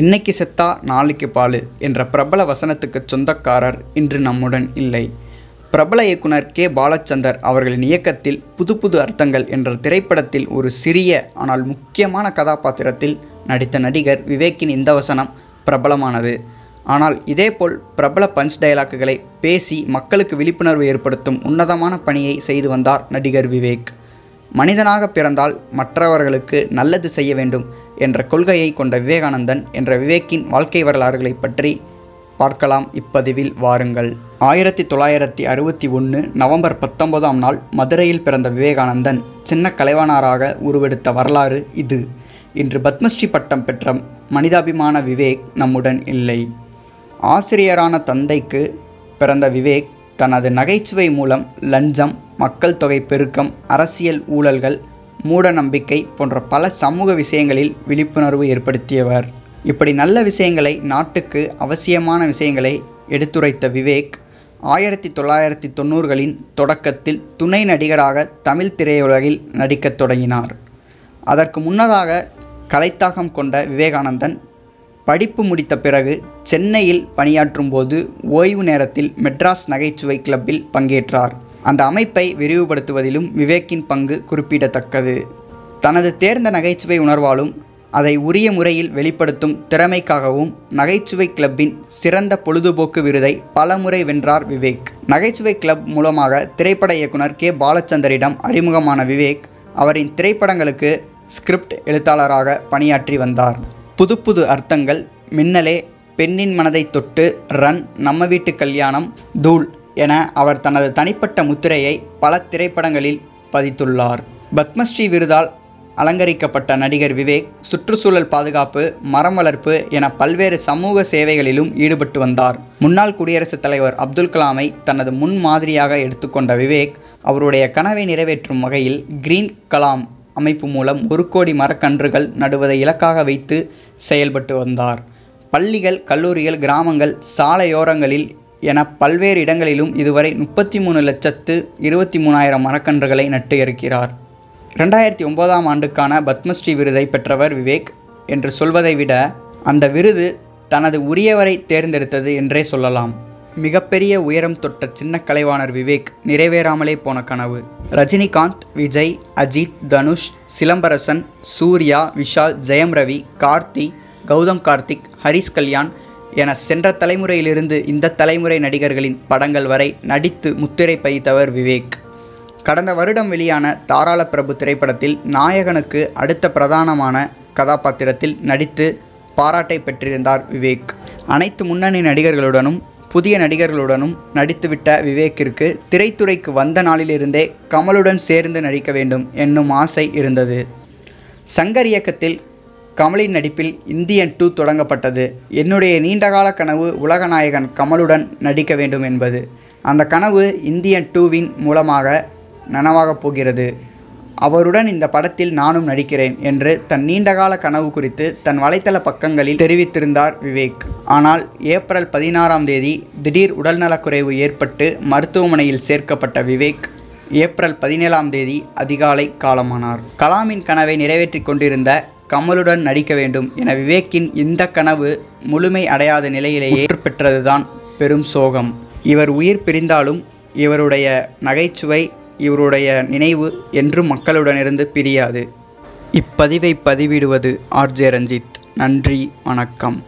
இன்னைக்கு செத்தா நாளைக்கு பாலு என்ற பிரபல வசனத்துக்கு சொந்தக்காரர் இன்று நம்முடன் இல்லை. பிரபல இயக்குனர் கே. பாலச்சந்தர் அவர்களின் இயக்கத்தில் புது புது அர்த்தங்கள் என்ற திரைப்படத்தில் ஒரு சிறிய ஆனால் முக்கியமான கதாபாத்திரத்தில் நடித்த நடிகர் விவேக்கின் இந்த வசனம் பிரபலமானது. ஆனால் இதேபோல் பிரபல பஞ்ச் டயலாக்குகளை பேசி மக்களுக்கு விழிப்புணர்வு ஏற்படுத்தும் உன்னதமான பணியை செய்து வந்தார் நடிகர் விவேக். மனிதனாக பிறந்தால் மற்றவர்களுக்கு நல்லது செய்ய வேண்டும் என்ற கொள்கையை கொண்ட விவேகானந்தன் என்ற விவேக்கின் வாழ்க்கை வரலாறுகளை பற்றி பார்க்கலாம் இப்பதிவில் வாருங்கள். 1961 நவம்பர் 19 மதுரையில் பிறந்த விவேகானந்தன் சின்ன கலைவாணராக உருவெடுத்த வரலாறு இது. இன்று பத்மஸ்ரீ பட்டம் பெற்ற மனிதாபிமான விவேக் நம்முடன் இல்லை. ஆசிரியரான தந்தைக்கு பிறந்த விவேக் தனது நகைச்சுவை மூலம் லஞ்சம், மக்கள் தொகை பெருக்கம், அரசியல் ஊழல்கள், மூட நம்பிக்கை போன்ற பல சமூக விஷயங்களில் விழிப்புணர்வு ஏற்படுத்தியவர். இப்படி நல்ல விஷயங்களை, நாட்டுக்கு அவசியமான விஷயங்களை எடுத்துரைத்த விவேக் 1990களின் தொடக்கத்தில் துணை நடிகராக தமிழ் திரையுலகில் நடிக்கத் தொடங்கினார். அதற்கு முன்னதாக கலைத்தாகம் கொண்ட விவேகானந்தன் படிப்பு முடித்த பிறகு சென்னையில் பணியாற்றும் போது ஓய்வு நேரத்தில் மெட்ராஸ் நகைச்சுவை கிளப்பில் பங்கேற்றார். அந்த அமைப்பை விரிவுபடுத்துவதிலும் விவேக்கின் பங்கு குறிப்பிடத்தக்கது. தனது தேர்ந்த நகைச்சுவை உணர்வாலும் அதை உரிய முறையில் வெளிப்படுத்தும் திறமைக்காகவும் நகைச்சுவை கிளப்பின் சிறந்த பொழுதுபோக்கு விருதை பலமுறை வென்றார் விவேக். நகைச்சுவை கிளப் மூலமாக திரைப்பட இயக்குனர் கே. பாலச்சந்தரிடம் அறிமுகமான விவேக் அவரின் திரைப்படங்களுக்கு ஸ்கிரிப்ட் எழுத்தாளராக பணியாற்றி வந்தார். புது புது அர்த்தங்கள், மின்னலே, பெண்ணின் மனதை தொட்டு, ரன், நம்ம வீட்டு கல்யாணம், தூள் என அவர் தனது தனிப்பட்ட முத்திரையை பல திரைப்படங்களில் பதித்துள்ளார். பத்மஸ்ரீ விருதால் அலங்கரிக்கப்பட்ட நடிகர் விவேக் சுற்றுச்சூழல் பாதுகாப்பு, மரம் வளர்ப்பு என பல்வேறு சமூக சேவைகளிலும் ஈடுபட்டு வந்தார். முன்னாள் குடியரசுத் தலைவர் அப்துல் கலாமை தனது முன் மாதிரியாக எடுத்துக்கொண்ட விவேக் அவருடைய கனவை நிறைவேற்றும் வகையில் கிரீன் கலாம் அமைப்பு மூலம் 1 கோடி மரக்கன்றுகள் நடுவதை இலக்காக வைத்து செயல்பட்டு வந்தார். பள்ளிகள், கல்லூரிகள், கிராமங்கள், சாலையோரங்களில் என பல்வேறு இடங்களிலும் இதுவரை 33,23,000 மரக்கன்றுகளை நட்டு இருக்கிறார். 2009 பத்மஸ்ரீ விருதை பெற்றவர் விவேக் என்று சொல்வதை விட அந்த விருது தனது உரியவரை தேர்ந்தெடுத்தது என்றே சொல்லலாம். மிகப்பெரிய உயரம் தொட்ட சின்ன கலைவாணர் விவேக் நிறைவேறாமலே போன கனவு. ரஜினிகாந்த், விஜய், அஜித், தனுஷ், சிலம்பரசன், சூர்யா, விஷால், ஜெயம் ரவி, கார்த்திக், கௌதம், கார்த்திக், ஹரிஸ், கல்யாண் என சென்ற தலைமுறையிலிருந்து இந்த தலைமுறை நடிகர்களின் படங்கள் வரை நடித்து முத்திரை பதித்தவர் விவேக். கடந்த வருடம் வெளியான தாராள பிரபு திரைப்படத்தில் நாயகனுக்கு அடுத்த பிரதானமான கதாபாத்திரத்தில் நடித்து பாராட்டை பெற்றிருந்தார் விவேக். அனைத்து முன்னணி நடிகர்களுடனும் புதிய நடிகர்களுடனும் நடித்துவிட்ட விவேக்கிற்கு திரைத்துறைக்கு வந்த நாளிலிருந்தே கமலுடன் சேர்ந்து நடிக்க வேண்டும் என்னும் ஆசை இருந்தது. சங்கர் இயக்கத்தில் கமலின் நடிப்பில் இந்தியன் 2 தொடங்கப்பட்டது. என்னுடைய நீண்டகால கனவு உலகநாயகன் கமலுடன் நடிக்க வேண்டும் என்பது. அந்த கனவு இந்தியன் 2வின் மூலமாக நனவாகப் போகிறது. அவருடன் இந்த படத்தில் நானும் நடிக்கிறேன் என்று தன் நீண்டகால கனவு குறித்து தன் வலைத்தள பக்கங்களில் தெரிவித்திருந்தார் விவேக். ஆனால் ஏப்ரல் 16 திடீர் உடல்நலக்குறைவு ஏற்பட்டு மருத்துவமனையில் சேர்க்கப்பட்ட விவேக் ஏப்ரல் 17 அதிகாலை காலமானார். கலாமின் கனவை நிறைவேற்றி கொண்டிருந்த கமலுடன் நடிக்க வேண்டும் என விவேக்கின் இந்த கனவு முழுமை அடையாத நிலையிலேயே பெற்றதுதான் பெரும் சோகம். இவர் உயிர் பிரிந்தாலும் இவருடைய நகைச்சுவை, இவருடைய நினைவு என்றும் மக்களுடனிருந்து பிரியாது. இப்பதிவை பதிவிடுவது RG ரஞ்சித். நன்றி, வணக்கம்.